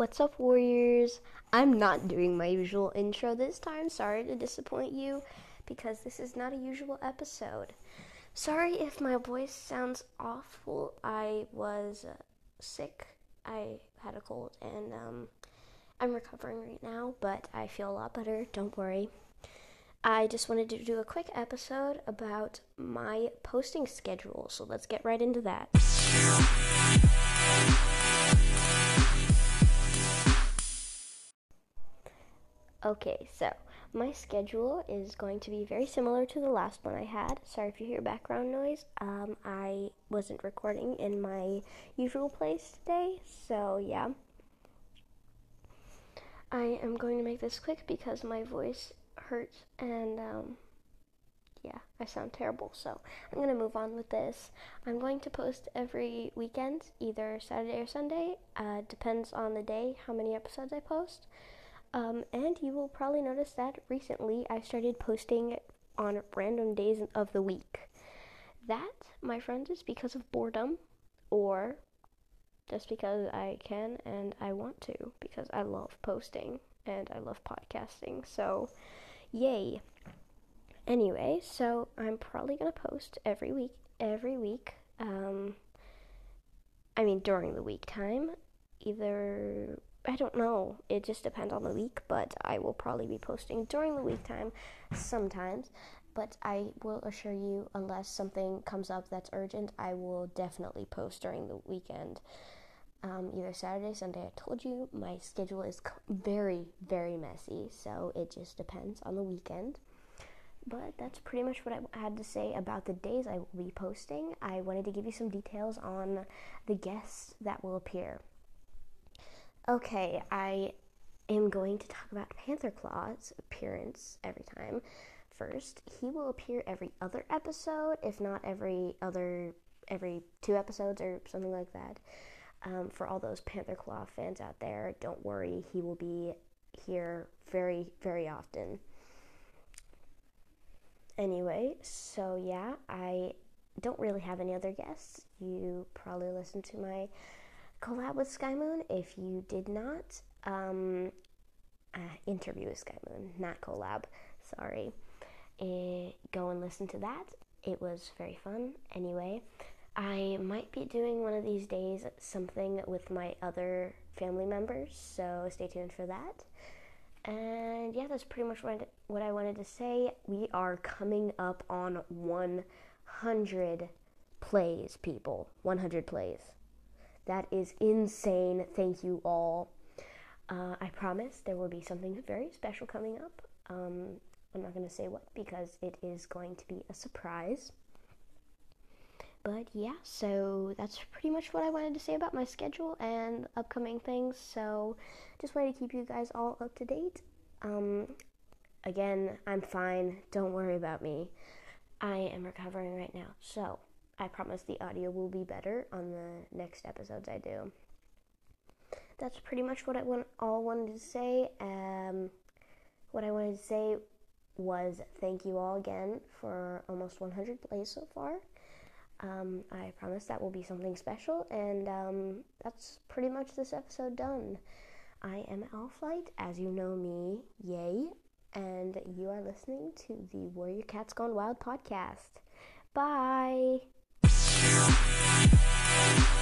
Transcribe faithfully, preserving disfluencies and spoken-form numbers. What's up, warriors? I'm not doing my usual intro this time. Sorry to disappoint you, because this is not a usual episode. Sorry if my voice sounds awful. I was sick. I had a cold, and um, I'm recovering right now, but I feel a lot better. Don't worry. I just wanted to do a quick episode about my posting schedule, so let's get right into that. Okay, so my schedule is going to be very similar to the last one I had. Sorry if you hear background noise. Um, I wasn't recording in my usual place today, so yeah. I am going to make this quick because my voice hurts and um, yeah, I sound terrible. So I'm going to move on with this. I'm going to post every weekend, either Saturday or Sunday. Uh, depends on the day how many episodes I post. Um, and you will probably notice that recently I started posting on random days of the week. That, my friends, is because of boredom, or just because I can and I want to, because I love posting and I love podcasting, so yay. Anyway, so I'm probably going to post every week, every week, um, I mean during the week time, either... I don't know, it just depends on the week, but I will probably be posting during the week time sometimes, but I will assure you, unless something comes up that's urgent, I will definitely post during the weekend, um, either Saturday, Sunday. I told you, my schedule is very, very messy, so it just depends on the weekend. But that's pretty much what I had to say about the days I will be posting. I wanted to give you some details on the guests that will appear. Okay, I am going to talk about Panther Claw's appearance every time. First, he will appear every other episode, if not every other, every two episodes or something like that. Um, for all those Panther Claw fans out there, don't worry, he will be here very, very often. Anyway, so yeah, I don't really have any other guests. You probably listen to my collab with Sky Moon. If you did not, um, uh, interview with Sky Moon, not collab, sorry, uh, go and listen to that, it was very fun. Anyway, I might be doing one of these days something with my other family members, so stay tuned for that, and yeah, that's pretty much what I, what I wanted to say. We are coming up on one hundred plays, people, one hundred plays. That is insane. Thank you all. Uh, I promise there will be something very special coming up. Um, I'm not going to say what because it is going to be a surprise. But yeah, so that's pretty much what I wanted to say about my schedule and upcoming things. So just wanted to keep you guys all up to date. Um, again, I'm fine. Don't worry about me. I am recovering right now. So I promise the audio will be better on the next episodes I do. That's pretty much what I want, all wanted to say. Um, what I wanted to say was thank you all again for almost one hundred plays so far. Um, I promise that will be something special, and um, that's pretty much this episode done. I am Owl Flight, as you know me, yay, and you are listening to the Warrior Cats Gone Wild podcast. Bye! We'll be right back.